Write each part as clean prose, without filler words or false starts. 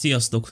Sziasztok!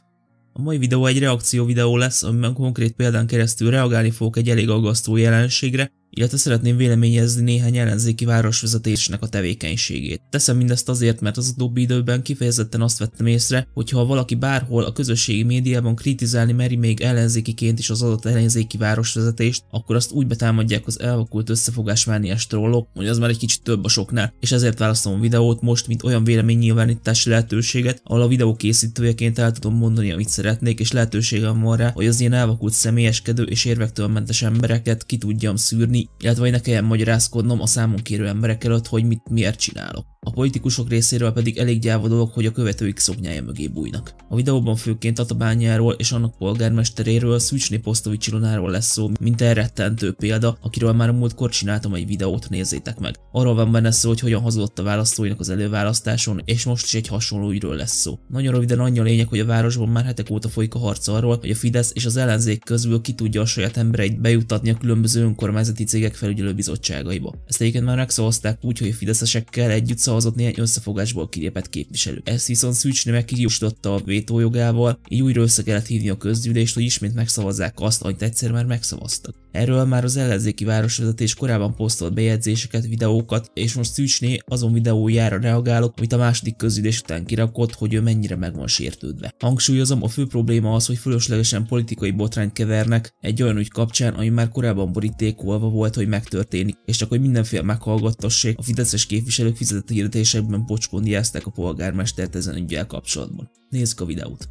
A mai videó egy reakció videó lesz, amiben konkrét példán keresztül reagálni fogok egy elég aggasztó jelenségre, illetve szeretném véleményezni néhány ellenzéki városvezetésnek a tevékenységét. Teszem mindezt azért, mert az utóbbi időben kifejezetten azt vettem észre, hogy ha valaki bárhol a közösségi médiában kritizálni meri még ellenzékiként is az adott ellenzéki városvezetést, akkor azt úgy betámadják az elvakult összefogásmániás trollok, hogy az már egy kicsit több a soknál, és ezért választom a videót most, mint olyan véleménynyilvánítási lehetőséget, ahol a videó készítőjeként el tudom mondani, amit szeretnék, és lehetőségem van rá, hogy az ilyen elvakult személyeskedő és érvektől mentes embereket ki tudjam szűrni, illetve hogy ne kelljen magyarázkodnom a számon kérő emberek előtt, hogy mit miért csinálok. A politikusok részéről pedig elég gyáva dolog, hogy a követőik szoknyája mögé bújnak. A videóban főként Tatabányáról és annak polgármesteréről, Szűcsné Posztovics Ilonáról lesz szó, mint elrettentő példa, akiről már a múltkor csináltam egy videót, nézzétek meg. Arról van benne szó, hogy hogyan hazudott a választóinak az előválasztáson, és most is egy hasonló ügyről lesz szó. Nagyon röviden annyi a lényeg, hogy a városban már hetek óta folyik a harc arról, hogy a Fidesz és az ellenzék közül ki tudja a saját embereit bejuttatni a különböző önkormányzati cégek felügyelőbizottságaiba. Ezt egyébként már megszavazták úgy, hogy a fideszesekkel együtt szavazott néhány összefogásból kilépett képviselő. Ezt viszont Szűcsné meg kijósította a vétójogával, így újra össze kellett hívni a közgyűlést, hogy ismét megszavazzák azt, amit egyszer már megszavaztak. Erről már az ellenzéki városvezetés korábban posztolt bejegyzéseket, videókat, és most Szűcsné azon videójára reagálok, amit a második közgyűlés után kirakott, hogy ő mennyire meg van sértődve. Hangsúlyozom, a fő probléma az, hogy fölöslegesen politikai botrányt kevernek egy olyan ügy kapcsán, ami már korábban borítékolva volt, hogy megtörténik, és csak hogy mindenféle meghallgattassék, a fideszes képviselők fizetett hirdetésekben pocskondiázták a polgármestert ezen ügyel kapcsolatban. Nézzük a videót!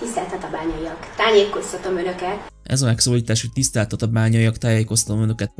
Tisztelt tatabányaiak! Tájékoztatom önöket! Ez a megszólítás, hogy tisztelt tatabányaiak, tájékoztatom önöket,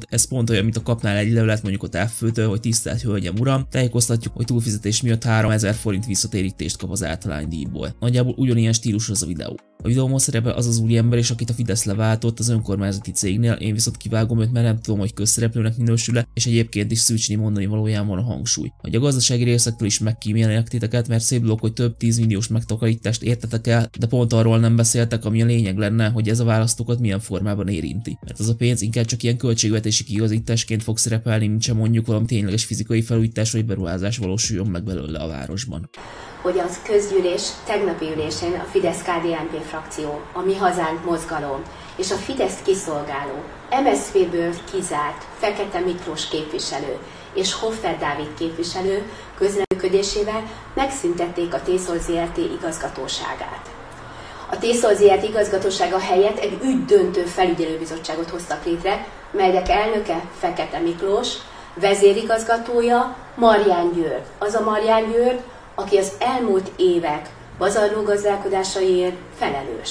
Ez pont olyan, mint a kapnál egy levelet mondjuk a távfőtől, hogy tisztelt hölgyem uram, tájékoztatjuk, hogy túlfizetés miatt 3000 forint visszatérítést kap az általánydíjból. Nagyjából ugyanilyen stílusú az a videó. A videóban szerepel az az úriember is, akit a Fidesz leváltott az önkormányzati cégnél, én viszont kivágom őt, mert nem tudom, hogy közszereplőnek minősül-e, és egyébként is Szűcsné mondani valójában van a hangsúly. Hogy a gazdasági részektől is megkímélnek titeket, mert szép dolog, hogy több 10 milliós megtakarítást értetek el, de pont arról nem beszéltek, ami a lényeg lenne, hogy ez a választókat milyen formában érinti. Mert az a pénz inkább csak ilyen költségvetési kiigazításként fog szerepelni, mint sem mondjuk valami tényleges fizikai felújítás vagy beruházás valósuljon meg belőle a városban. Hogy az közgyűlés tegnapi ülésén a Fidesz-KDNP frakció, a Mi Hazánk mozgalom és a Fideszt kiszolgáló, MSZP-ből kizárt Fekete Miklós képviselő és Hoffer Dávid képviselő közreműködésével megszüntették a Tészol Zrt. Igazgatóságát. A Tészol Zrt. Igazgatósága helyett egy ügydöntő felügyelőbizottságot hoztak létre, melynek elnöke Fekete Miklós, vezérigazgatója Marján Győr. Az a Marján Győr, aki az elmúlt évek pazarlógazdálkodásaiért felelős.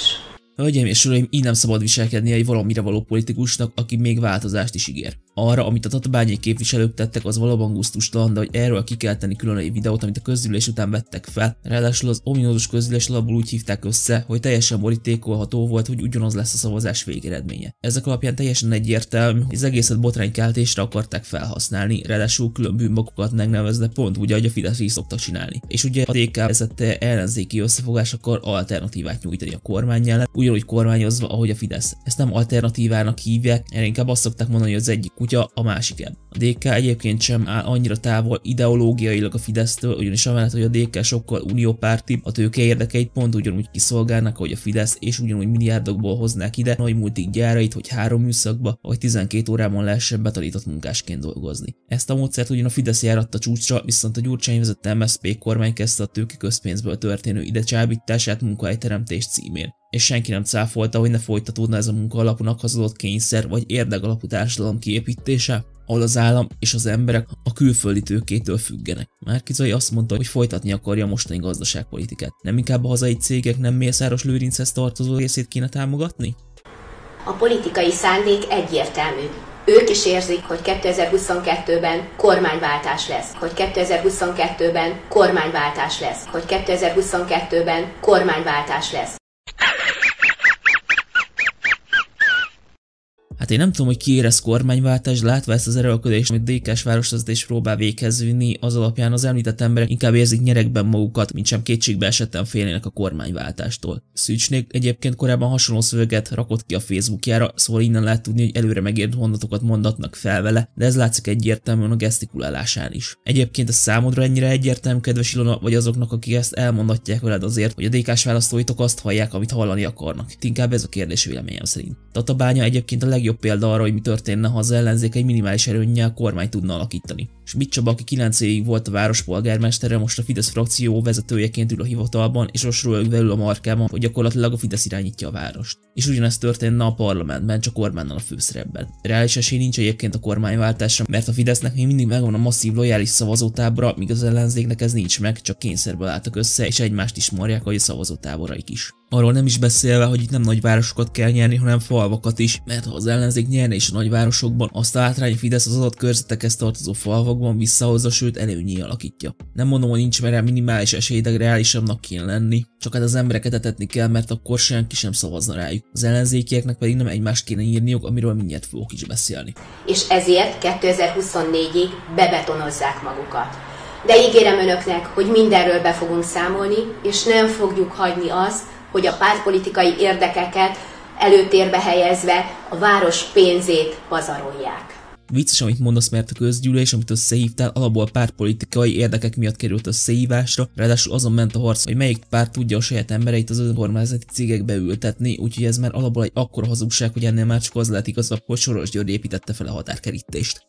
Hölgyeim és uraim, így nem szabad viselkednie egy valamire való politikusnak, aki még változást is ígér. Arra, amit a tatabányai képviselők tettek, az valóban gusztustalan, de hogy erről ki kell tenni külön egy videót, amit a közgyűlés után vettek fel. Ráadásul az ominózus közgyűlés alapból úgy hívták össze, hogy teljesen borítékolható volt, hogy ugyanaz lesz a szavazás végeredménye. Ezek alapján teljesen egyértelmű, hogy az egészet botránykeltésre akarták felhasználni, ráadásul külön bűnbakokat megnevezve, pont úgy, ahogy a Fidesz is szokta csinálni. És ugye a DK vezette ellenzéki összefogás akar alternatívát nyújtani a kormány ellen, ugyanúgy kormányozva, ahogy a Fidesz. Ezt nem alternatívának hívják, erre inkább azt szokták mondani, hogy az egyik kutya, a másik el. A DK egyébként sem áll annyira távol ideológiailag a Fidesztől, ugyanis amellett, hogy a DK sokkal uniópárti, a tőke érdekeit pont ugyanúgy kiszolgálnak, ahogy a Fidesz, és ugyanúgy milliárdokból hoznák ide nagy multik gyárait, hogy 3 műszakba, vagy 12 órában lehessen betanított munkásként dolgozni. Ezt a módszert ugyan a Fidesz járatta csúcsra, viszont a Gyurcsány vezette MSZP kormány kezdte a tőke közpénzből történő idecsábítását munkahelyteremtés címén. És senki nem cáfolta, hogy ne folytatódna ez a munkaalapúnak hazudott kényszer vagy érdekalapú társadalom kiépítése, ahol az állam és az emberek a külföldi tőkétől függenek. Márki-Zay azt mondta, hogy folytatni akarja a mostani gazdaságpolitikát. Nem inkább a hazai cégek nem Mészáros Lőrinchez tartozó részét kéne támogatni? A politikai szándék egyértelmű. Ők is érzik, hogy 2022-ben kormányváltás lesz, hogy 2022-ben kormányváltás lesz, hogy 2022-ben kormányváltás lesz. Hát én nem tudom, hogy ki érez kormányváltást, látva ezt az erőlködést, amit DK-s városvezetés próbál véghez vinni, az alapján az említett emberek inkább érzik nyerekben magukat, mint sem kétségbe esetten félnének a kormányváltástól. Szűcsnék egyébként korábban hasonló szöveget rakott ki a Facebookjára, szóval innen lehet tudni, hogy előre megért mondatokat mondatnak fel vele, de ez látszik egyértelműen a gesztikulálásán is. Egyébként ez számodra ennyire egyértelmű, kedves Ilona, vagy azoknak, akik ezt elmondatják veled azért, hogy a DK-s választóitok azt hallják, amit hallani akarnak? Inkább ez a kérdés véleményem szerint. Tatabánya egyébként a legjobb példa arra, hogy mi történne, ha az ellenzék egy minimális erőnnyel kormányt tudna alakítani. Schmidt Csaba, aki 9 évig volt a város polgármestere, most a Fidesz frakció vezetőjeként ül a hivatalban, és most röhög velül a markában, hogy gyakorlatilag a Fidesz irányítja a várost. És ugyanezt történne a parlamentben, csak Orbánnal a főszerepben. Reális esély nincs egyébként a kormányváltásra, mert a Fidesznek még mindig megvan a masszív lojális szavazótábora, míg az ellenzéknek ez nincs meg, csak kényszerből álltak össze, és egymást is marják, ahogy a szavazótáboraik is. Arról nem is beszélve, hogy itt nem nagyvárosokat kell nyerni, hanem falvakat is, mert ha az ellenzék nyerne is a nagyvárosokban, azt a hátrány Fidesz az adott körzetekhez tartozó falvakban visszahozza, sőt előnyé alakítja. Nem mondom, hogy nincs merre minimális esély, de reálisabbnak kéne lenni, csak hát az embereket etetni kell, mert akkor senki sem szavazna rájuk. Az ellenzékieknek pedig nem egymást kéne írniuk, amiről mindjárt fogok is beszélni. És ezért 2024-ig bebetonozzák magukat. De ígérem önöknek, hogy mindenről be fogunk számolni, és nem fogjuk hagyni azt, hogy a pártpolitikai érdekeket előtérbe helyezve a város pénzét pazarolják. Vicces, amit mondasz, mert a közgyűlés, amit összehívtál, alapból pártpolitikai érdekek miatt került összehívásra, ráadásul azon ment a harc, hogy melyik párt tudja a saját embereit az önkormányzati cégekbe ültetni, úgyhogy ez már alapból egy akkora hazugság, hogy ennél már csak az lehet igazabb, hogy Soros György építette fel a határkerítést.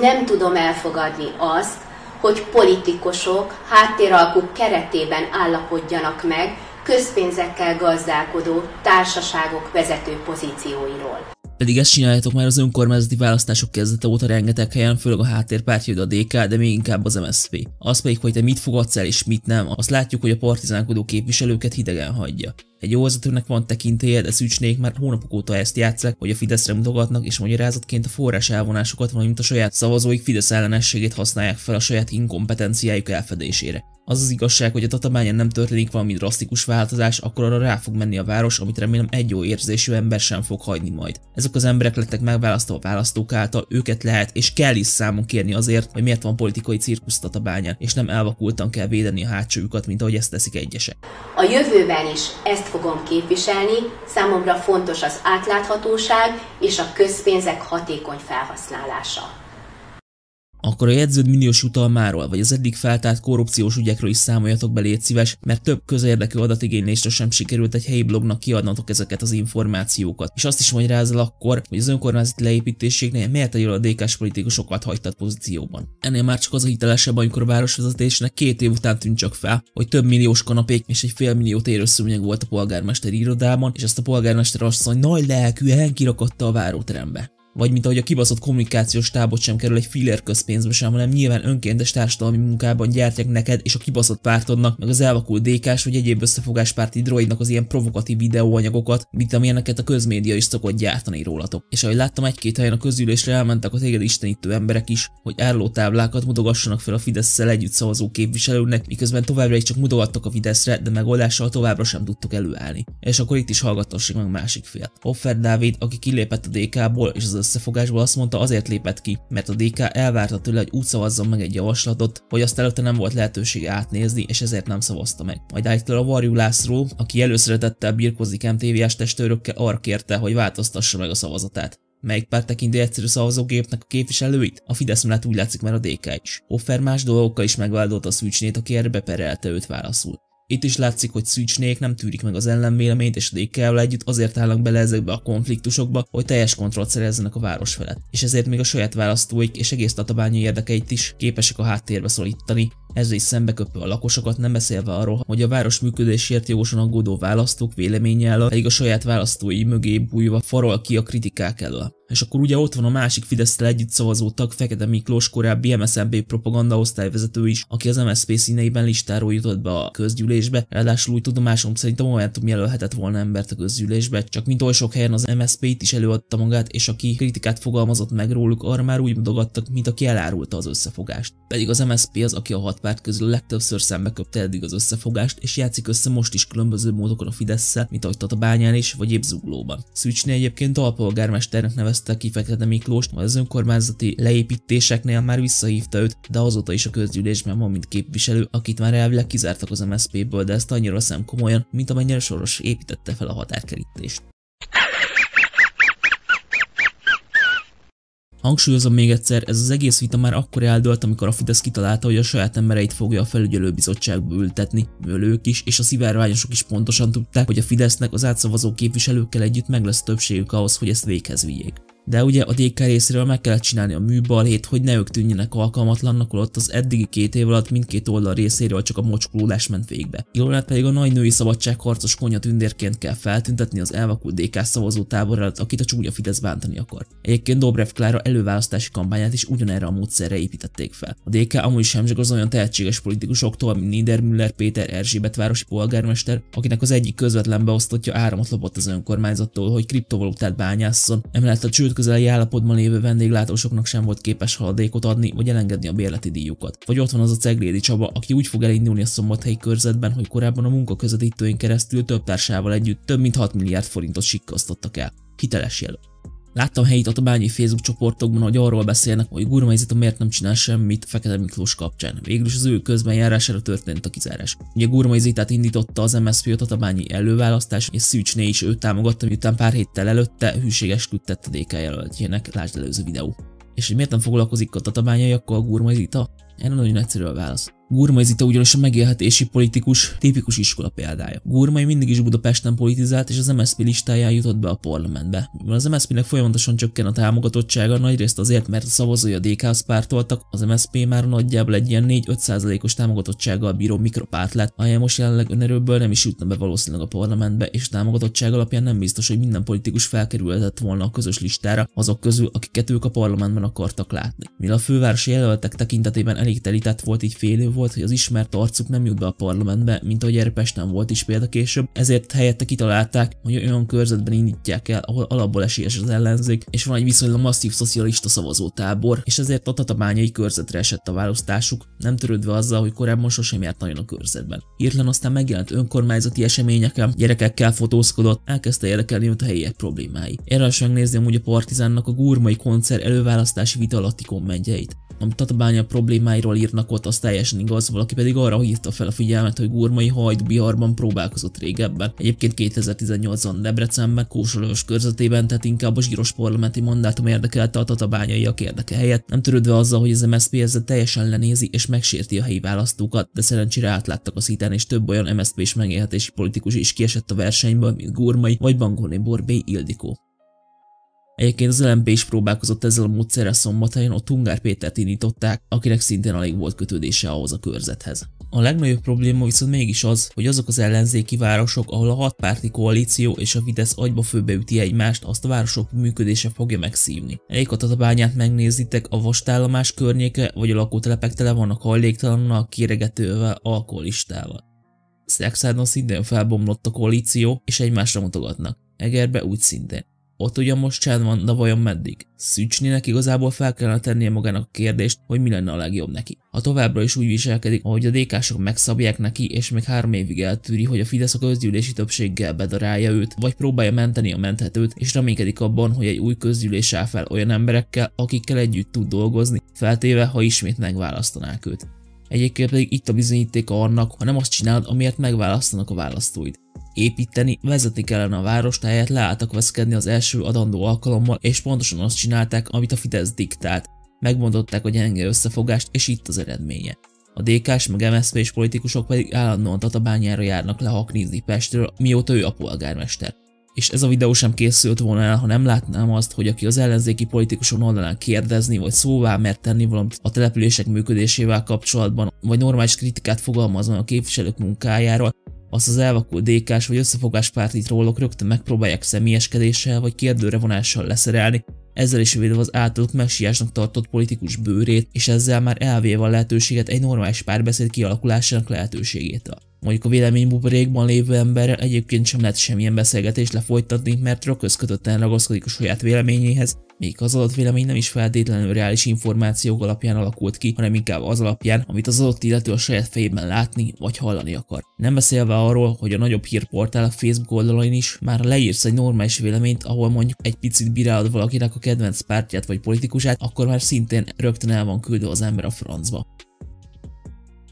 Nem tudom elfogadni azt, hogy politikusok háttéralkuk keretében állapodjanak meg közpénzekkel gazdálkodó társaságok vezető pozícióiról. Pedig ezt csináljátok már az önkormányzati választások kezdete óta rengeteg helyen, főleg a háttérpártjaid a DK, de még inkább az MSZP. Az pedig, hogy te mit fogadsz el és mit nem, azt látjuk, hogy a partizánkodó képviselőket hidegen hagyja. Egy jó vezetőnek van tekintélye, de Szűcsnék már hónapok óta ezt játsszák, hogy a Fideszre mutogatnak, és magyarázatként a forrás elvonásokat, valamint a saját szavazóik Fidesz ellenességét használják fel a saját inkompetenciájuk elfedésére. Az az igazság, hogy a Tatabányán nem történik valami drasztikus változás, akkor arra rá fog menni a város, amit remélem egy jó érzésű ember sem fog hagyni majd. Ezek az emberek lettek megválasztva a választók által, őket lehet és kell is számon kérni azért, hogy miért van politikai cirkusz Tatabányán, és nem elvakultan kell védeni a hátsójukat, mint ahogy ezt teszik egyesek. A jövőben is ezt fogom képviselni, számomra fontos az átláthatóság és a közpénzek hatékony felhasználása. Akkor a jegyződ milliós jutalmáról, vagy az eddig feltárt korrupciós ügyekről is számoljatok be, légy szíves, mert több közérdekű adatigénylésre sem sikerült egy helyi blognak kiadnatok ezeket az információkat. És azt is mondj rá akkor, hogy az önkormányzati leépítésénél miért a DK-s politikusokat hagytad pozícióban. Ennél már csak az a hitelesebb, amikor a városvezetésnek 2 év után tűnt csak fel, hogy több milliós kanapék és egy félmilliót érő szőnyeg volt a polgármester irodában, és ezt a polgármester asszony nagy lelkűen kirakatta a váróterembe. Vagy mint ahogy a kibaszott kommunikációs tábot sem kerül egy filler közpénzbe sem, hanem nyilván önkéntes társadalmi munkában gyártják neked és a kibaszott pártodnak, meg az elvakult DK-s vagy egyéb összefogáspárti droidnak az ilyen provokatív videóanyagokat, mint amilyeneket a közmédia is szokott gyártani rólatok. És ahogy láttam, egy-két helyen a közülésre elmentek a téged istenítő emberek is, hogy árlótáblákat mutogassanak fel a Fidesszel együtt szavazó képviselőnek, miközben továbbra is csak mutogattak a Fideszre, de megoldással továbbra sem tudtok előállni. És akkor itt is hallgattassék meg másik fél. Hoffer Dávid, aki kilépett a DK-ból és az összefogásból, azt mondta, azért lépett ki, mert a DK elvárta tőle, hogy úgy szavazzon meg egy javaslatot, hogy azt előtte nem volt lehetőség átnézni, és ezért nem szavazta meg. Majd állítólag a Varjú László, aki előszeretettel birkozik MTV-s testőrökkel, arra kérte, hogy változtassa meg a szavazatát. Melyik párt tekinti egyszerű szavazógépnek a képviselőit? A Fidesz mellett úgy látszik már a DK is. Hoffer más dolgokkal is megvádolta a Szűcsnét, aki erre beperelte őt válaszul. Itt is látszik, hogy Szűcsnék nem tűrik meg az ellenvéleményt, és a DK-val együtt azért állnak bele ezekbe a konfliktusokba, hogy teljes kontrollt szerezzenek a város felett. És ezért még a saját választóik és egész Tatabányai érdekeit is képesek a háttérbe szorítani. Ezzel is szembeköpve a lakosokat, nem beszélve arról, hogy a város működésért jogosan aggódó választók véleménye elől pedig a saját választói mögé bújva farol ki a kritikák elől. És akkor ugye ott van a másik Fidesztel együtt szavazó tag, Fekete Miklós, korábbi MSZNP propaganda osztályvezető is, aki az MSZP színeiben listáról jutott be a közgyűlésbe, ráadásul úgy tudomásom szerint a Momentum jelölhetett volna embert a közgyűlésbe, csak mint oly sok helyen az MSZP-t is előadta magát, és aki kritikát fogalmazott meg róluk, arra már úgy mutogattak, mint aki elárulta az összefogást. Pedig az MSZP az, aki a hat párt közül legtöbbször szembeköpte eddig az összefogást, és játszik össze most is különböző módokon a Fidesszel, mint ahogy Tatabányán is, vagy épp Zuglóban. Szűcsnél egyébként alpolgármesternek nevezte ki Fekete Miklóst, majd az önkormányzati leépítéseknél már visszahívta őt, de azóta is a közgyűlésben van, mint képviselő, akit már elvileg kizártak az MSZP-ből, de ezt annyira szem komolyan, mint amennyire Soros építette fel a határkerítést. Hangsúlyozom még egyszer, ez az egész vita már akkor eldőlt, amikor a Fidesz kitalálta, hogy a saját embereit fogja a felügyelőbizottságba ültetni, mivel ők is, és a szivárványosok is pontosan tudták, hogy a Fidesznek az átszavazó képviselőkkel együtt meg lesz többségük ahhoz, hogy ezt véghez vigyék. De ugye a DK részéről meg kellett csinálni a műbalhét, hogy ne ők tűnjenek alkalmatlannak, holott az eddigi 2 év alatt mindkét oldal részéről csak a mocskolódás ment végbe. Ilonát pedig a nagy női szabadságharcos konyatündérként kell feltüntetni az elvakult DK szavazótábor előtt, akit a csúnya Fidesz bántani akar. Egyébként Dobrev Klára előválasztási kampányát is ugyanerre a módszerre építették fel. A DK amúgy sem csak az olyan tehetséges politikusoktól, mint Niedermüller Péter erzsébetvárosi polgármester, akinek az egyik közvetlen beosztottja áramot lopott az önkormányzattól, hogy kriptovalutát bányásszon, emellett a csőd közeli állapotban lévő vendéglátósoknak sem volt képes haladékot adni, vagy elengedni a bérleti díjukat. Vagy ott van az a Ceglédi Csaba, aki úgy fog elindulni a szombathelyi körzetben, hogy korábban a munkaközvetítőin keresztül több társával együtt több mint 6 milliárd forintot sikkasztottak el. Hiteles jelölt. Láttam helyi tatabányi Facebook csoportokban, hogy arról beszélnek, hogy Gurmai Zita miért nem csinál semmit Fekete Miklós kapcsán. Végül is az ő közbenjárására történt a kizárás. Ugye Gurmai Zitát indította az MSZP a tatabányi előválasztás, és Szűcsné is őt támogatta, miután pár héttel előtte hűségesküdt tett a DK jelöltjének, lásd előző videó. És hogy miért nem foglalkozik a tatabányaiakkal a Gurmai Zita? Erre nagyon egyszerű a válasz. Gurmai Zita ugyanis a megélhetési politikus, tipikus iskola példája. Gurmai mindig is Budapesten politizált, és az MSZP listáján jutott be a parlamentbe. Mivel az MSZP-nek folyamatosan csökken a támogatottsága, nagyrészt azért, mert a szavazói a DK-hoz pártoltak, az MSZP már nagyjából egy ilyen 4-5%-os támogatottsággal bíró mikropárt lett, amely most jelenleg önerőből nem is jutna be valószínűleg a parlamentbe, és támogatottság alapján nem biztos, hogy minden politikus felkerülhetett volna a közös listára azok közül, akiket ők a parlamentben akartak látni. Mivel a fővárosi jelöltek tekintetében elég telített volt, így félő volt, hogy az ismert arcuk nem jut be a parlamentbe, mint ahogy erre Pesten volt is példa később, ezért helyette kitalálták, hogy olyan körzetben indítják el, ahol alapból esélyes az ellenzék, és van egy viszonylag masszív szocialista szavazótábor, és ezért a tatabányai körzetre esett a választásuk, nem törődve azzal, hogy korábban sosem járt nagyon a körzetben. Hirtelen aztán megjelent önkormányzati eseményeken, gyerekekkel fotózkodott, elkezdte érdekelni őt a helyiek problémái. Érdemes megnézni amúgy a Partizánnak a Gurmai koncert előválasztási vita alatti kommentjeit. Amit Tatabánya problémáiról írnak ott, az teljesen igaz, valaki pedig arra hívta fel a figyelmet, hogy Gurmai Hajdú-Biharban próbálkozott régebben. Egyébként 2018-ban Debrecenben, Kósolajos körzetében, tehát inkább a zsíros parlamenti mandátum érdekelte a tatabányaiak érdeke helyett, nem törődve azzal, hogy az MSZP ezzel teljesen lenézi és megsérti a helyi választókat, de szerencsére átláttak a szitán, és több olyan MSZP-s megélhetési politikus is kiesett a versenyből, mint Gurmai vagy Bangolné Borbély Ildikó. Egyébként az LMP is próbálkozott ezzel a módszerrel Szombathelyen, ott Ungár Pétert indították, akinek szintén alig volt kötődése ahhoz a körzethez. A legnagyobb probléma viszont mégis az, hogy azok az ellenzéki városok, ahol a hatpárti koalíció és a Fidesz agyba főbeüti egymást, azt a városok működése fogja megszívni. Elég a Tatabányát megnézitek, a vasállomás környéke vagy a lakótelepek tele vannak hajléktalannal, kéregetővel, alkoholistával. Szexádon szintén felbomlott a koalíció, és egymásra mutogatnak. Egerbe úgy szintén. Ott ugyan most csend van, de vajon meddig? Szűcsnének igazából fel kellene tennie magának a kérdést, hogy mi lenne a legjobb neki. Ha továbbra is úgy viselkedik, ahogy a DK-sok megszabják neki, és még 3 évig eltűri, hogy a Fidesz a közgyűlési többséggel bedarálja őt, vagy próbálja menteni a menthetőt, és reménykedik abban, hogy egy új közgyűlés áll fel olyan emberekkel, akikkel együtt tud dolgozni, feltéve, ha ismét megválasztanák őt. Egyébként pedig itt a bizonyíték annak, ha nem azt csinálod, amiért megválasztanak a választóid. Építeni, vezetni kellene a várost, helyett leálltak veszkedni az első adandó alkalommal, és pontosan azt csinálták, amit a Fidesz diktált. Megmondották a gyenge összefogást, és itt az eredménye. A DK-s meg MSZP-s politikusok pedig állandóan Tatabányára járnak le haknizni Pestről, mióta ő a polgármester. És ez a videó sem készült volna el, ha nem látnám azt, hogy aki az ellenzéki politikuson oldalán kérdezni vagy szóvá mert tenni valamit a települések működésével kapcsolatban, vagy normális kritikát fogalmazva a képviselők munkájáról, azt az elvakult DK-s vagy összefogáspárti trollok rögtön megpróbálják személyeskedéssel vagy kérdőrevonással leszerelni, ezzel is védve az általuk messiásnak tartott politikus bőrét, és ezzel már elvéve a lehetőséget egy normális párbeszéd kialakulásának lehetőségétől. Mondjuk a véleménybuborékban lévő emberrel egyébként sem lehet semmilyen beszélgetést lefolytatni, mert rökközkötötten ragaszkodik a saját véleményéhez, még az adott vélemény nem is feltétlenül reális információk alapján alakult ki, hanem inkább az alapján, amit az adott illető a saját fejében látni vagy hallani akar. Nem beszélve arról, hogy a nagyobb hírportál a Facebook oldalain is már leírsz egy normális véleményt, ahol mondjuk egy picit bírálod valakinek a kedvenc pártját vagy politikusát, akkor már szintén rögtön el van küldve az ember a francba.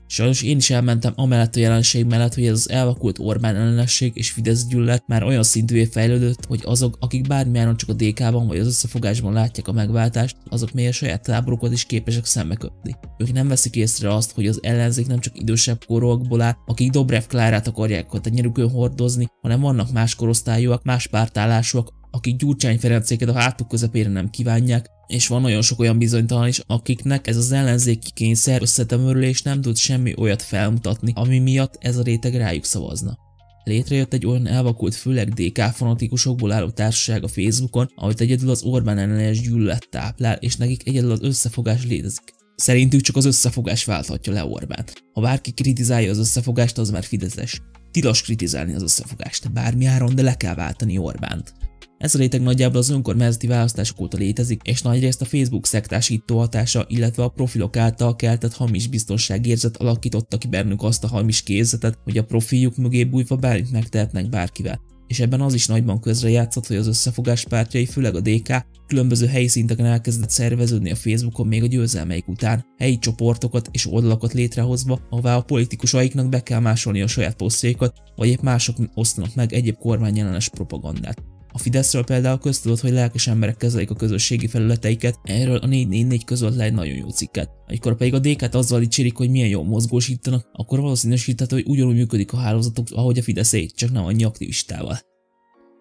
Sajnos én is elmentem amellett a jelenség mellett, hogy ez az elvakult Orbán ellenesség és Fidesz gyűlölet már olyan szintűvé fejlődött, hogy azok, akik bármilyen csak a DK-ban vagy az összefogásban látják a megváltást, azok még a saját táborukat is képesek szembeköpni. Ők nem veszik észre azt, hogy az ellenzék nem csak idősebb korokból áll, akik Dobrev Klárát akarják a tenyerükön hordozni, hanem vannak más korosztályúak, más pártállásúak, akik Gyurcsány Ferencéket a hátuk közepére nem kívánják, és van nagyon sok olyan bizonytalan is, akiknek ez az ellenzéki kényszer összetömörülés nem tud semmi olyat felmutatni, ami miatt ez a réteg rájuk szavazna. Létrejött egy olyan elvakult, főleg DK fanatikusokból álló társaság a Facebookon, amit egyedül az Orbán ellenes gyűlölet táplál, és nekik egyedül az összefogás létezik. Szerintük csak az összefogás válthatja le Orbánt. Ha bárki kritizálja az összefogást, az már fideszes. Tilos kritizálni az összefogást, bármi áron, de le kell váltani Orbánt. Ez a réteg nagyjából az önkormányzati választások óta létezik, és nagyrészt a Facebook szektásító hatása, illetve a profilok által keltett hamis biztonságérzet alakította ki bennünk azt a hamis képzetet, hogy a profiljuk mögé bújva bármit megtehetnek bárkivel. És ebben az is nagyban közrejátszott, hogy az összefogás pártjai, főleg a DK, különböző helyi szinteken elkezdett szerveződni a Facebookon még a győzelmeik után, helyi csoportokat és oldalakat létrehozva, ahová a politikusaiknak be kell másolni a saját posztjaikat, vagy épp mások osztanak meg egyéb kormányellenes propagandát. A Fideszről például köztudott, hogy lelkes emberek kezelik a közösségi felületeiket, erről a 444 közölt le egy nagyon jó cikket. Amikor pedig a DK-t azzal dicsérik, hogy milyen jól mozgósítanak, akkor valószínűsíthető, hogy ugyanúgy működik a hálózatuk, ahogy a Fideszé, csak nem annyi aktivistával.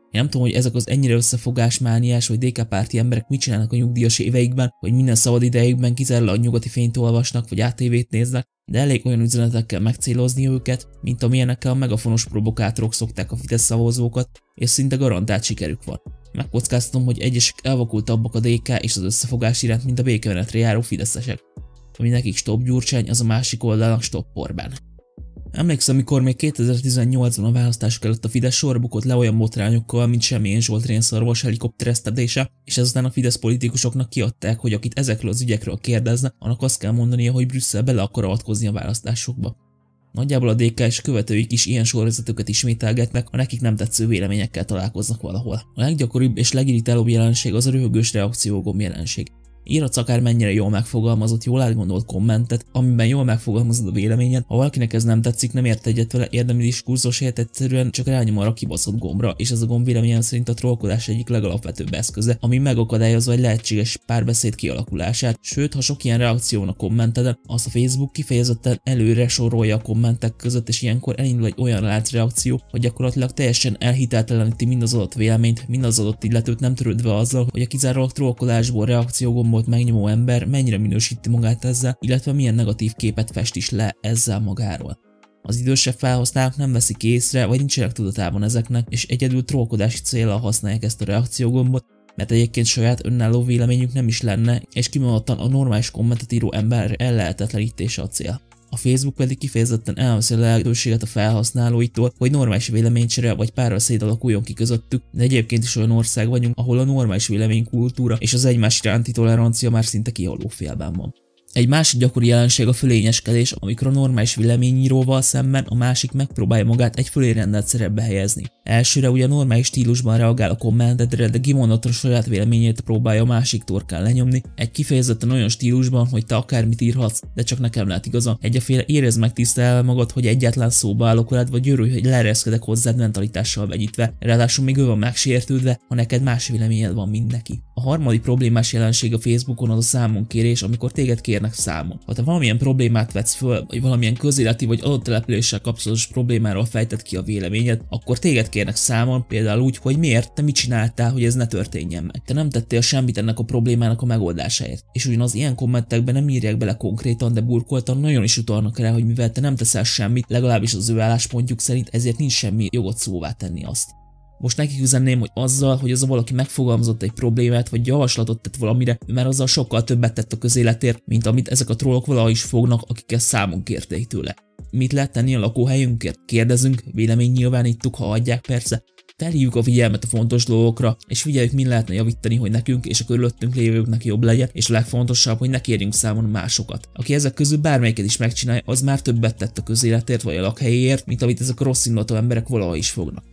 Én nem tudom, hogy ezek az ennyire összefogásmániás vagy DK-párti emberek mit csinálnak a nyugdíjas éveikben, hogy minden szabad idejükben kizárólag nyugati fényt olvasnak vagy ATV-t néznek, de elég olyan üzenetekkel megcélozni őket, mint amilyenekkel a megafonos provokátorok szokták a Fidesz szavazókat, és szinte garantált sikerük van. Megkockáztatom, hogy egyesek elvakultabbak a DK és az összefogás iránt, mint a békemenetre járó fideszesek. Ami nekik stop Gyurcsány, az a másik oldalnak stop Orbán. Emlékszem, mikor még 2018-ban a választások előtt a Fidesz sorra bukott le olyan botrányokkal, mint Semmélyen Zsoltrén szarvas helikopteresztedése, és ezután a Fidesz politikusoknak kiadták, hogy akit ezekről az ügyekről kérdezne, annak azt kell mondania, hogy Brüsszel bele akar avatkozni a választásokba. Nagyjából a DK és követőik is ilyen sorvezetőket ismételgetnek, ha nekik nem tetsző véleményekkel találkoznak valahol. A leggyakoribb és legirritálóbb jelenség az a röhögős reakciógomb jelenség. Írhatsz akármennyire jól megfogalmazott, jól átgondolt kommentet, amiben jól megfogalmazod a véleményed, ha valakinek ez nem tetszik, nem ért egyet vele, érdemi diskurzus helyett egyszerűen csak rányom arra kibaszott gombra, és ez a gomb véleményem szerint a trollkodás egyik legalapvetőbb eszköze, ami megakadályozza egy lehetséges párbeszéd kialakulását, sőt, ha sok ilyen reakció van a kommenteden, azt a Facebook kifejezetten előre sorolja a kommentek között, és ilyenkor elindul egy olyan láncreakció, hogy gyakorlatilag teljesen elhitelteleníti mind az adott véleményt, mind az adott illetőt, nem törődve azzal, hogy a kizárólag trollkodásból reakciógombot megnyomó ember mennyire minősíti magát ezzel, illetve milyen negatív képet fest is le ezzel magáról. Az idősebb felhasználók nem veszik észre, vagy nincsenek tudatában ezeknek, és egyedül trollkodási céllal használják ezt a reakciógombot, mert egyébként saját önálló véleményük nem is lenne, és kimondottan a normális kommentet író ember ellehetetlenítése a cél. A Facebook pedig kifejezetten elveszi a lehetőséget a felhasználóitól, hogy normális véleménycsere vagy párbeszéd alakuljon ki közöttük, de egyébként is olyan ország vagyunk, ahol a normális véleménykultúra és az egymás iránti tolerancia már szinte kihalófélben van. Egy másik gyakori jelenség a fölényeskedés, amikor a normális véleményíróval szemben a másik megpróbálja magát egy fölé rendelt szerepbe helyezni. Elsőre ugye normális stílusban reagál a kommentedre, de kimondatra saját véleményét próbálja a másik torkán lenyomni, egy kifejezetten olyan stílusban, hogy te akármit írhatsz, de csak nekem lehet igaza. Egyaféle érezd meg tisztelve magad, hogy egyáltalán szóba állok veled, vagy örülj, hogy leereszkedek hozzád mentalitással vegyítve, ráadásul még ő van megsértődve, ha neked más véleményed van, mint neki. A harmadik problémás jelenség a Facebookon az a számonkérés, amikor téged kérnek számon. Ha te valamilyen problémát vetsz föl, vagy valamilyen közéleti vagy adott településsel kapcsolatos problémáról fejted ki a véleményed, akkor téged kérnek számon, például úgy, hogy miért, te mit csináltál, hogy ez ne történjen meg. Te nem tettél semmit ennek a problémának a megoldásáért. És ugyanaz ilyen kommentekben nem írják bele konkrétan, de burkoltan nagyon is utalnak rá, hogy mivel te nem teszel semmit, legalábbis az ő álláspontjuk szerint, ezért nincs semmi jogot szóvá tenni azt. Most nekik üzenném, hogy azzal, hogy az a valaki megfogalmazott egy problémát vagy javaslatot tett valamire, mert azzal sokkal többet tett a közéletért, mint amit ezek a trollok valahogy is fognak, akik ezt számon kérték tőle. Mit lehet tenni a lakóhelyünkért? Kérdezünk, vélemény nyilvánítunk, ha adják persze. Felhívjuk a figyelmet a fontos dolgokra, és figyeljük, mi lehetne javítani, hogy nekünk és a körülöttünk lévőknek jobb legyen, és a legfontosabb, hogy ne kérjünk számon másokat. Aki ezek közül bármelyiket is megcsinálja, az már többet tett a közéletért vagy a lakhelyéért, mint amit ezek a rossz indulatú emberek valaha is fognak.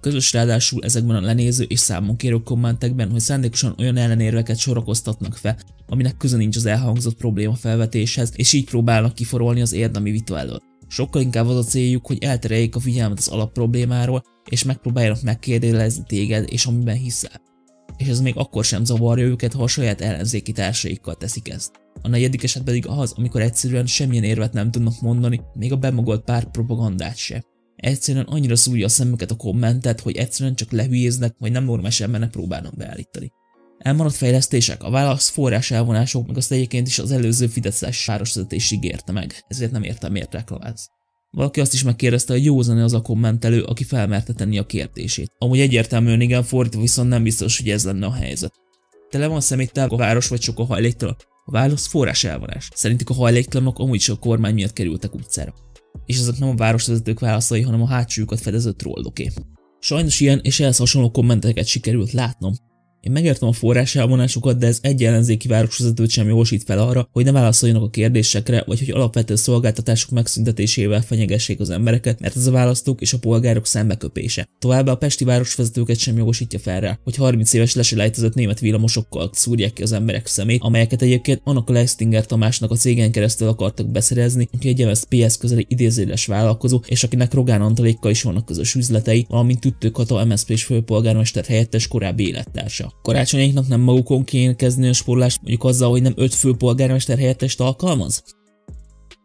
Közös ráadásul ezekben a lenéző és számon kérő kommentekben, hogy szándékosan olyan ellenérveket sorakoztatnak fel, aminek köze nincs az elhangzott probléma felvetéshez, és így próbálnak kiforolni az érdemi vita elől. Sokkal inkább az a céljuk, hogy eltereljék a figyelmet az alapproblémáról, és megpróbáljanak megkérdőjelezni téged és amiben hiszel. És ez még akkor sem zavarja őket, ha a saját ellenzéki társaikkal teszik ezt. A negyedik eset pedig az, amikor egyszerűen semmilyen érvet nem tudnak mondani, még a bemagolt párt propagandát se. Egyszerűen annyira szúrja a szemüket a kommentet, hogy egyszerűen csak lehülyéznek, vagy nem normális embernek próbálnak beállítani. Elmaradt fejlesztések, a válasz forrás elvonások, meg azt egyébként is az előző Fideszes városvezetés ígérte meg, ezért nem értem, miért reklamálsz. Valaki azt is megkérdezte, hogy józan-e az a kommentelő, aki felmerte tenni a kérdését. Amúgy egyértelműen igen, fordítva viszont nem biztos, hogy ez lenne a helyzet. Tele van szeméttel a város, vagy sokkal hajléktalan? A válasz forrás elvonás. Szerintük a hajléktalanok amúgy is a kormány miatt kerültek utcára. És ezek nem a városvezetők válaszai, hanem a hátsójukat fedező trolloké. Sajnos ilyen és ehhez hasonló kommenteket sikerült látnom. Én megértem a forrás elvonásokat, de ez egy ellenzéki városvezetőt sem jogosít fel arra, hogy ne válaszoljanak a kérdésekre, vagy hogy alapvető szolgáltatások megszüntetésével fenyegessék az embereket, mert ez a választók és a polgárok szembeköpése. Továbbá a pesti városvezetőket sem jogosítja fel rá, hogy 30 éves leselejtezett német villamosokkal szúrják ki az emberek szemét, amelyeket egyébként annak a Leistinger Tamásnak a cégen keresztül akartak beszerezni, aki egy MSZP-hez közeli idézéles vállalkozó, és akinek Rogán Antalékkal is vannak közös üzletei, valamint Tüttő Kata MSZP-s főpolgármester helyettes korábbi élettársa. Karácsonyainknak nem magukon kéne kezdeni a spórolást, mondjuk azzal, hogy nem 5 főpolgármester helyettest alkalmaz?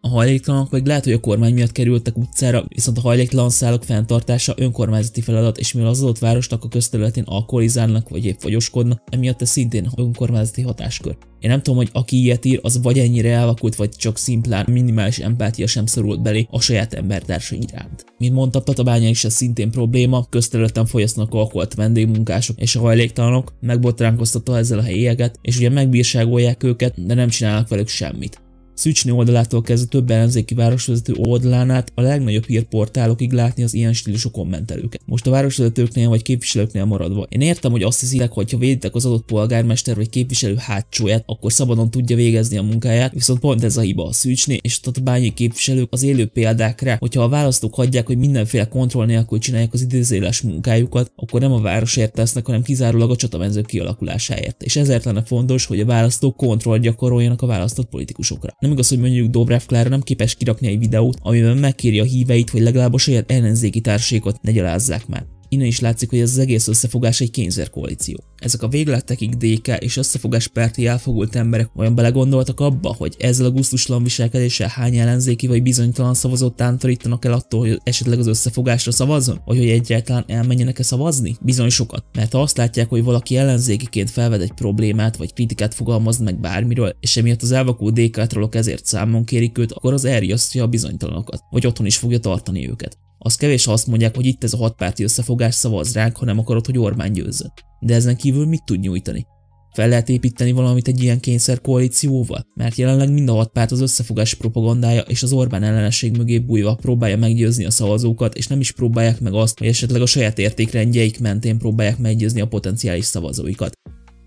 A hajléktalanok meg lehet, hogy a kormány miatt kerültek utcára, viszont a hajléktalan szálok fenntartása önkormányzati feladat, és mivel az adott városnak a közterületén alkoholizálnak vagy épp fogyoskodnak, emiatt ez szintén önkormányzati hatáskör. Én nem tudom, hogy aki ilyet ír, az vagy ennyire elvakult, vagy csak szimplán minimális empátia sem szorult belé a saját embertársa iránt. Mint mondtam, Tatabánya is ez szintén probléma, közterületen fogyasztanak alkoholt vendégmunkások és a hajléktalanok, megbotránkoztatva ezzel a helyieket, és ugye megbírságolják őket, de nem csinálnak velük semmit. Szűcsné oldalától kezdve több ellenzéki városvezető oldalán át a legnagyobb hírportálokig látni az ilyen stílusú kommentelőket. Most a városvezetőknél vagy képviselőknél maradva. Én értem, hogy azt hiszitek, hogy ha véditek az adott polgármester vagy képviselő hátsóját, akkor szabadon tudja végezni a munkáját, viszont pont ez a hiba. A Szűcsné és a tatabányai képviselők az élő példákra, hogyha a választók hagyják, hogy mindenféle kontroll nélkül csinálják az idézéles munkájukat, akkor nem a városért tesznek, hanem kizárólag a csatamezők kialakulásáért. És ezért lenne fontos, hogy a választók kontroll gyakoroljanak a választott politikusokra. Nem igaz, hogy mondjuk Dobrev Klára nem képes kirakni egy videót, amiben megkéri a híveit, hogy legalább a saját ellenzéki társaikat ne gyalázzák már. Innen is látszik, hogy ez az egész összefogás egy kényszerkoalíció. Ezek a véglettekig DK és összefogás párti elfogult emberek olyan belegondoltak abba, hogy ezzel a gusztustalan viselkedéssel hány ellenzéki vagy bizonytalan szavazót tántorítanak el attól, hogy esetleg az összefogásra szavazzon, vagy hogy egyáltalán elmenjenek-e szavazni? Bizony sokat, mert ha azt látják, hogy valaki ellenzékiként felved egy problémát vagy kritikát fogalmaz meg bármiről, és emiatt az elvakult DK-trollok ezért számon kérik őt, akkor az elriasztja a bizonytalanokat, vagy otthon is fogja tartani őket. Az kevés, ha azt mondják, hogy itt ez a hatpárti összefogás szavaz ránk, ha nem akarod, hogy Orbán győzzön. De ezen kívül mit tud nyújtani? Fel lehet építeni valamit egy ilyen kényszerkoalícióval? Mert jelenleg mind a hat párt az összefogás propagandája és az Orbán ellenesség mögé bújva próbálja meggyőzni a szavazókat, és nem is próbálják meg azt, hogy esetleg a saját értékrendjeik mentén próbálják meggyőzni a potenciális szavazóikat.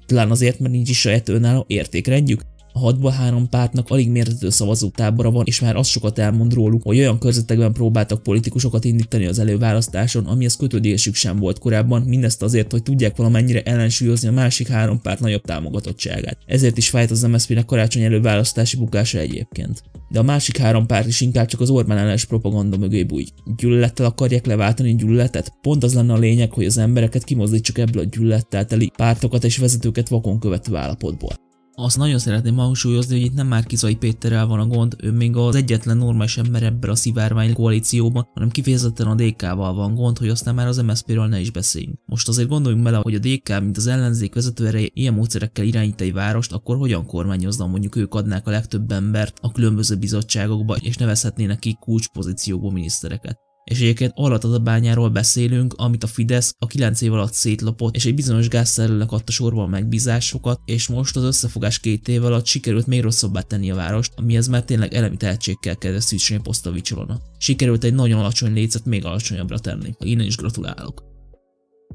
Talán azért, mert nincs is saját önálló értékrendjük? A 6-3 pártnak alig mérhető szavazótábora van, és már az sokat elmond róluk, hogy olyan körzetekben próbáltak politikusokat indítani az előválasztáson, amihez kötődésük sem volt korábban, mindezt azért, hogy tudják valamennyire ellensúlyozni a másik 3 párt nagyobb támogatottságát. Ezért is fájt az MSZP-nek karácsony előválasztási bukása egyébként. De a másik 3 párt is inkább csak az Orbán ellenes propaganda mögé búj. Gyűlölettel akarják leváltani gyűlöletet? Pont az lenne a lényeg, hogy az embereket kimozdítsuk ebből a gyűlölettel teli pártokat és vezetőket vakon követő állapotból. Azt nagyon szeretném hangsúlyozni, hogy itt nem Márki-Zay Péterrel van a gond, ő még az egyetlen normális ember ebben a szivárvány koalícióban, hanem kifejezetten a DK-val van gond, hogy aztán már az MSZP-ről ne is beszéljünk. Most azért gondoljunk bele, hogy a DK, mint az ellenzék vezetőereje ilyen módszerekkel irányít egy várost, akkor hogyan kormányozna, mondjuk ők adnák a legtöbb embert a különböző bizottságokba, és nevezhetnének ki kulcspozícióba minisztereket. És egyébként arról a bányáról beszélünk, amit a Fidesz a 9 év alatt szétlopott, és egy bizonyos gázszerelőnek adta sorban megbízásokat, és most az összefogás 2 év alatt sikerült még rosszabbá tenni a várost, amihez már tényleg elemi tehetségkel kellett szűcsülni Posztovics-Ilona. Sikerült egy nagyon alacsony lécet még alacsonyabbra tenni. Innen is gratulálok.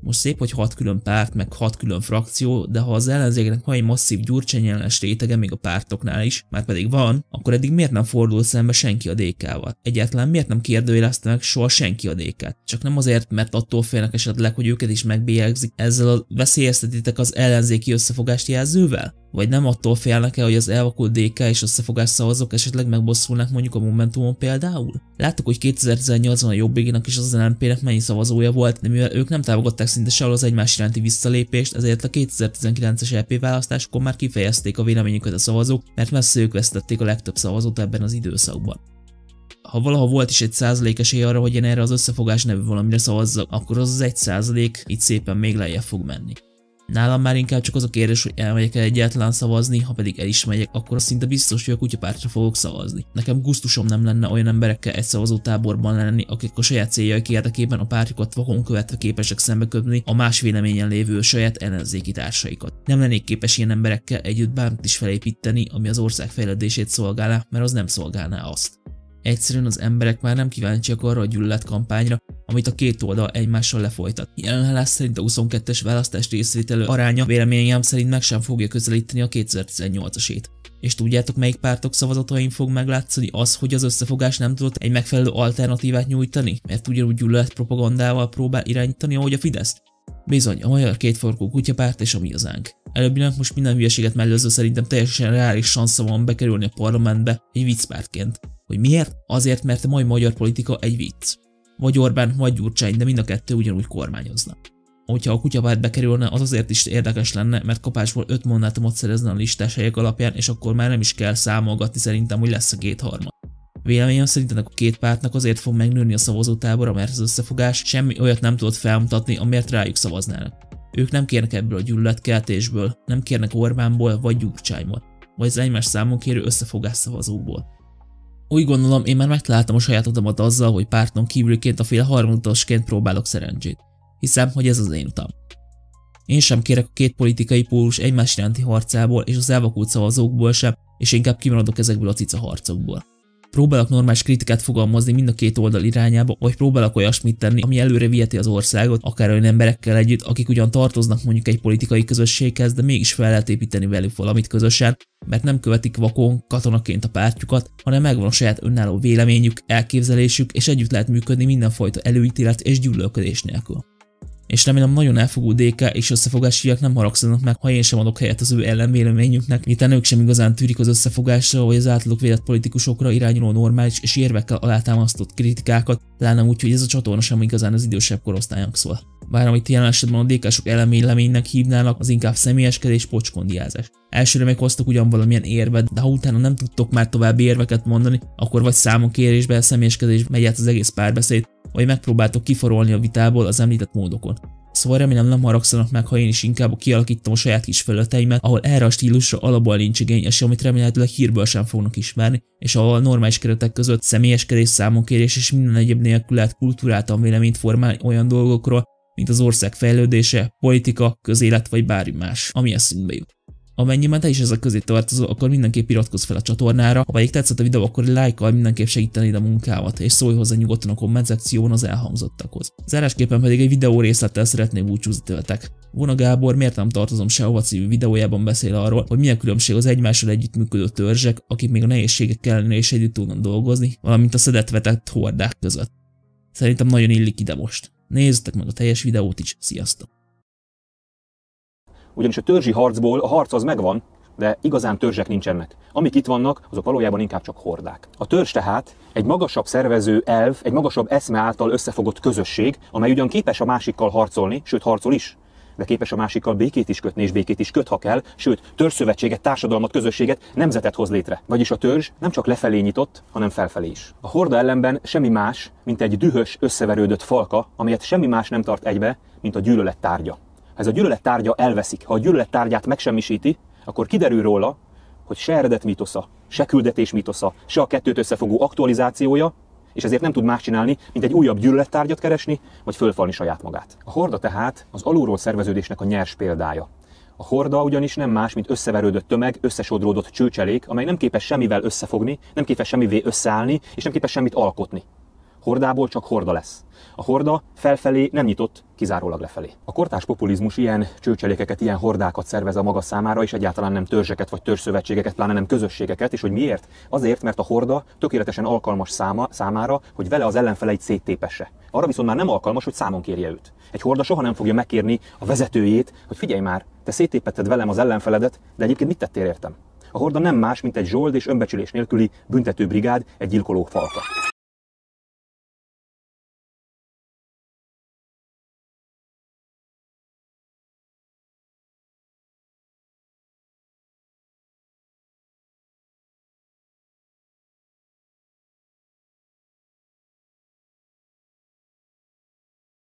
Most szép, hogy 6 külön párt, meg 6 külön frakció, de ha az ellenzéknek van egy masszív gyurcsányellenes rétege még a pártoknál is, már pedig van, akkor eddig miért nem fordul szembe senki a DK-val? Egyáltalán miért nem kérdőjelezte meg soha senki a DK-t? Csak nem azért, mert attól félnek esetleg, hogy őket is megbélyegzik, ezzel a veszélyeztetitek az ellenzéki összefogást jelzővel? Vagy nem attól félnek-e, hogy az elvakult DK és összefogás szavazók esetleg megbosszulnak mondjuk a Momentumon például? Láttuk, hogy 2018-ban a Jobbiknak és az LMP-nek mennyi szavazója volt, de mivel ők nem támogatták szinte sehol az egymás iránti visszalépést, ezért a 2019-es EP választáskor már kifejezték a véleményüket a szavazók, mert messze ők vesztették a legtöbb szavazót ebben az időszakban. Ha valaha volt is egy százalék esély arra, hogy én erre az összefogás nevű valamire szavazzak, akkor az az 1% itt szépen még lejjebb fog menni. Nálam már inkább csak az a kérdés, hogy elmegyek-e egyáltalán szavazni, ha pedig el is megyek, akkor szinte biztos, hogy a kutyapártra fogok szavazni. Nekem gusztusom nem lenne olyan emberekkel egy szavazótáborban lenni, akik a saját céljaik érdekében a pártjukat vakon követve képesek szembeköpni a más véleményen lévő saját ellenzéki társaikat. Nem lennék képes ilyen emberekkel együtt bármit is felépíteni, ami az ország fejlődését szolgálná, mert az nem szolgálná azt. Egyszerűen az emberek már nem kíváncsiak arra a gyűlöletkampányra, amit a két oldal egymással lefolytat. Jelenleg szerint a 22-es választás részvételő aránya véleményem szerint meg sem fogja közelíteni a 2018-asét. És tudjátok, melyik pártok szavazatain fog meglátszani az, hogy az összefogás nem tudott egy megfelelő alternatívát nyújtani, mert ugyanúgy gyűlöletpropagandával próbál irányítani, ahogy a Fidesz? Bizony, a magyar kétfarkú kutyapárt és a mi hazánk. Előbbinek most minden hülyeséget mellőzve szerintem teljesen reális szansza van bekerülni a parlamentbe egy viccpártként. Hogy miért? Azért, mert a mai magyar politika egy vicc. Vagy Orbán, vagy Gyurcsány, de mind a kettő ugyanúgy kormányozna. Hogyha a kutyapárt bekerülne, az azért is érdekes lenne, mert kapásból 5 mandátumot szerezne a listás helyek alapján, és akkor már nem is kell számolgatni szerintem, hogy lesz a kétharmad. Véleményem szerint ennek a két pártnak azért fog megnőni a szavazótábora, mert az összefogás semmi olyat nem tudott felmutatni, amiért rájuk szavaznának. Ők nem kérnek ebből a gyűlöletkeltésből, nem kérnek Orbánból vagy Gyurcsányból, vagy az egymás számon kérő összefogás szavazókból. Úgy gondolom, én már megtaláltam a sajátomat azzal, hogy párton kívülként a fél harmadosként próbálok szerencsét. Hiszem, hogy ez az én utam. Én sem kérek a két politikai pólus egymás iránti harcából és az elvakult szavazókból sem, és inkább kimaradok ezekből a cica harcokból. Próbálok normális kritikát fogalmazni mind a két oldal irányába, vagy próbálok olyasmit tenni, ami előre viheti az országot, akár olyan emberekkel együtt, akik ugyan tartoznak mondjuk egy politikai közösséghez, de mégis fel lehet építeni velük valamit közösen, mert nem követik vakon, katonaként a pártjukat, hanem megvan a saját önálló véleményük, elképzelésük, és együtt lehet működni mindenfajta előítélet és gyűlölködés nélkül. És remélem nagyon elfogó DK és összefogásiak nem haragszanak meg, ha én sem adok helyet az ő ellenvéleményüknek, miután ők sem igazán tűrik az összefogásra vagy az általuk védett politikusokra irányuló normális és érvekkel alátámasztott kritikákat, pláne úgy, hogy ez a csatorna sem igazán az idősebb korosztálynak szól. Bár amit jelen esetben a DK-sok ellenvéleménynek hívnának, az inkább személyeskedés, pocskondiázás. Elsőre meghoztak ugyan valamilyen érvet, de ha utána nem tudtok már további érveket mondani, akkor vagy számonkérésbe, személyeskedésbe megy át az egész párbeszéd, vagy megpróbáltok kiforolni a vitából az említett módokon. Szóval remélem nem haragszanak meg, ha én is inkább kialakítom a saját kis felületeimet, ahol erre a stílusra alapból nincs igény, és amit remélhetőleg hírből sem fognak ismerni, és ahol normális keretek között személyeskedés, számonkérés és minden egyéb nélkül lehet kultúráltan véleményt formálni olyan dolgokról, mint az ország fejlődése, politika, közélet vagy bármi más, ami eszünkbe jut. Amennyiben te is ezek közé tartozol, akkor mindenképp iratkozz fel a csatornára, ha pedig tetszett a videó, akkor lájkkal mindenképp segítenéd a munkámat, és szólj hozzá nyugodtan a komment szekción az elhangzottakhoz. Zárásképpen pedig egy videó részlettel szeretném búcsúzni tőletek. Vona Gábor Miért nem tartozom sehova című videójában beszél arról, hogy milyen különbség az egymással együttműködő törzsek, akik még a nehézségek ellenére is együtt tudnak dolgozni, valamint a szedetvetett hordák között. Szerintem nagyon illik ide most. Nézzétek meg a teljes videót is, sziasztok! Ugyanis a törzsi harcból a harc az megvan, de igazán törzsek nincsenek. Amik itt vannak, azok valójában inkább csak hordák. A törzs tehát egy magasabb szervező elv, egy magasabb eszme által összefogott közösség, amely ugyan képes a másikkal harcolni, sőt harcol is, de képes a másikkal békét is kötni, és békét is köt, ha kell, sőt törzsszövetséget, társadalmat, közösséget, nemzetet hoz létre. Vagyis a törzs nem csak lefelé nyitott, hanem felfelé is. A horda ellenben semmi más, mint egy dühös, összeverődött falka, amelyet semmi más nem tart egybe, mint a gyűlölet tárgya. Ha ez a gyűlölet tárgya elveszik, ha a gyűlölet tárgyát megsemmisíti, akkor kiderül róla, hogy se eredet mítosza, se küldetés mítosza, se a kettőt összefogó aktualizációja, és ezért nem tud más csinálni, mint egy újabb gyűlölettárgyat keresni, vagy fölfalni saját magát. A horda tehát az alulról szerveződésnek a nyers példája. A horda ugyanis nem más, mint összeverődött tömeg, összesodródott csőcselék, amely nem képes semmivel összefogni, nem képes semmivé összeállni, és nem képes semmit alkotni. Hordából csak horda lesz. A horda felfelé nem nyitott, kizárólag lefelé. A kortárs populizmus ilyen csőcselékeket, ilyen hordákat szervez a maga számára, és egyáltalán nem törzseket vagy törzsszövetségeket, pláne nem közösségeket. És hogy miért? Azért, mert a horda tökéletesen alkalmas számára, hogy vele az ellenfeleit széttépesse. Arra viszont már nem alkalmas, hogy számon kérje őt. Egy horda soha nem fogja megkérni a vezetőjét, hogy figyelj már, te széttépetted velem az ellenfeledet, de egyébként mit tettél értem? A horda nem más, mint egy zsold és önbecsülés nélküli büntető brigád, egy gyilkoló falka.